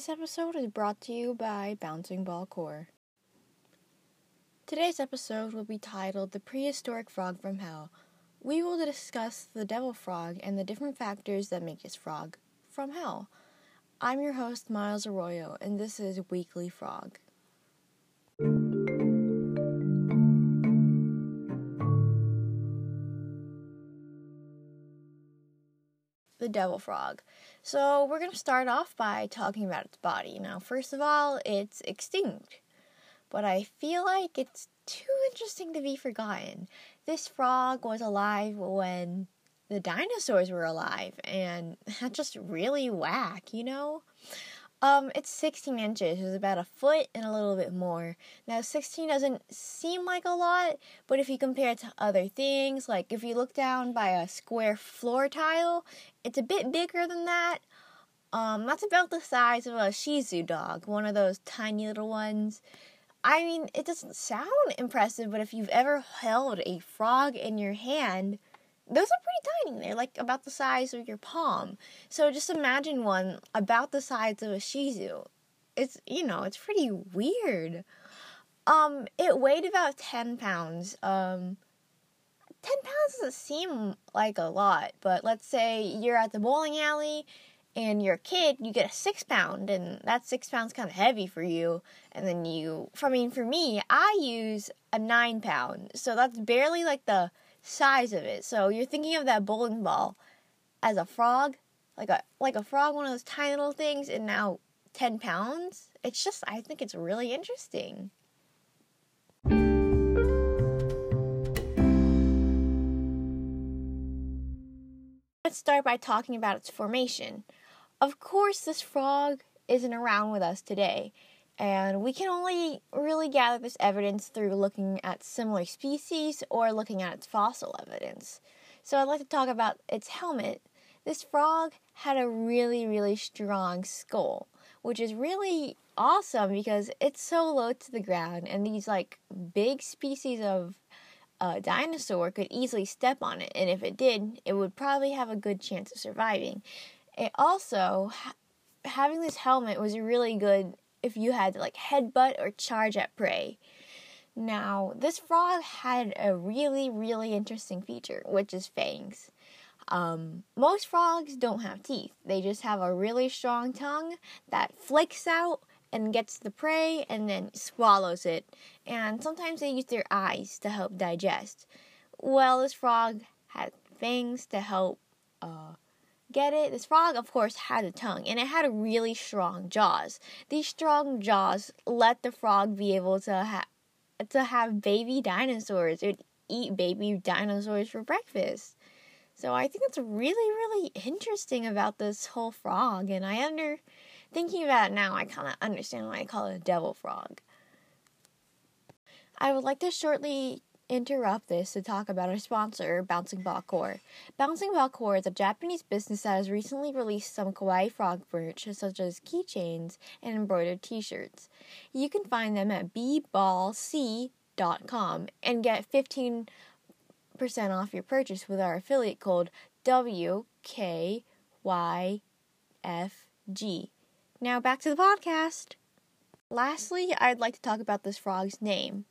This episode is brought to you by Bouncing Ball Core. Today's episode will be titled The Prehistoric Frog from Hell. We will discuss the devil frog and the different factors that make this frog from hell. I'm your host, Miles Arroyo, and this is Weekly Frog. The devil frog. So we're going to start off by talking about its body. Now, first of all, it's extinct, but I feel like it's too interesting to be forgotten. This frog was alive when the dinosaurs were alive, and that's just really whack, you know? It's 16 inches. It's about a foot and a little bit more. Now, 16 doesn't seem like a lot, but if you compare it to other things, like if you look down by a square floor tile, it's a bit bigger than that. That's about the size of a Shih Tzu dog, one of those tiny little ones. I mean, it doesn't sound impressive, but if you've ever held a frog in your hand, those are pretty tiny. They're like about the size of your palm. So just imagine one about the size of a Shih Tzu. It's pretty weird. It weighed about 10 pounds. 10 pounds doesn't seem like a lot, but let's say you're at the bowling alley and you're a kid, you get a 6 pound, and that 6 pounds kind of heavy for you. And then for me, I use a 9 pound. So that's barely like the size of it. So you're thinking of that bowling ball as a frog, like a frog, one of those tiny little things, and now 10 pounds. It's just, I think it's really interesting. Let's start by talking about its formation. Of course, this frog isn't around with us today, and we can only really gather this evidence through looking at similar species or looking at its fossil evidence. So I'd like to talk about its helmet. This frog had a really, really strong skull, which is really awesome because it's so low to the ground, and these big species of dinosaur could easily step on it, and if it did, it would probably have a good chance of surviving. It also, having this helmet was really good if you had to headbutt or charge at prey. Now, this frog had a really, really interesting feature, which is fangs. Most frogs don't have teeth. They just have a really strong tongue that flakes out and gets the prey and then swallows it. And sometimes they use their eyes to help digest. Well, this frog had fangs to help get it? This frog, of course, had a tongue, and it had a really strong jaws. These strong jaws let the frog be able to have baby dinosaurs. It would eat baby dinosaurs for breakfast. So I think that's really, really interesting about this whole frog, and thinking about it now, I kind of understand why I call it a devil frog. I would like to shortly interrupt this to talk about our sponsor, Bouncing Ball Core. Bouncing Ball Core is a Japanese business that has recently released some kawaii frog merch, such as keychains and embroidered t-shirts. You can find them at bballc.com and get 15% off your purchase with our affiliate code WKYFG. Now back to the podcast. Lastly, I'd like to talk about this frog's name.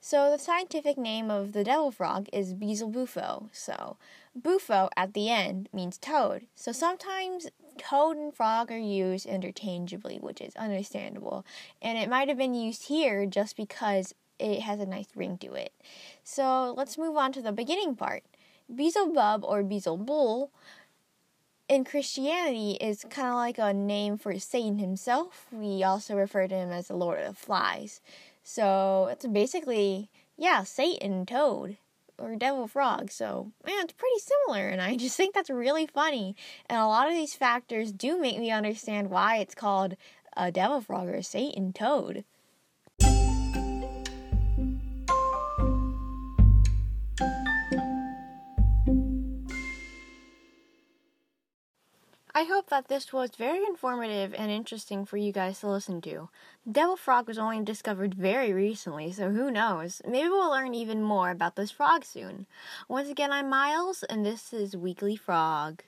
So the scientific name of the devil frog is Beelzebufo. So bufo at the end means toad. So sometimes toad and frog are used interchangeably, which is understandable. And it might have been used here just because it has a nice ring to it. So let's move on to the beginning part. Beelzebub or Beelzebul in Christianity is kind of like a name for Satan himself. We also refer to him as the Lord of Flies. So it's basically, Satan, toad, or devil frog. So, it's pretty similar, and I just think that's really funny. And a lot of these factors do make me understand why it's called a devil frog or a Satan toad. I hope that this was very informative and interesting for you guys to listen to. The devil frog was only discovered very recently, so who knows? Maybe we'll learn even more about this frog soon. Once again, I'm Miles, and this is Weekly Frog.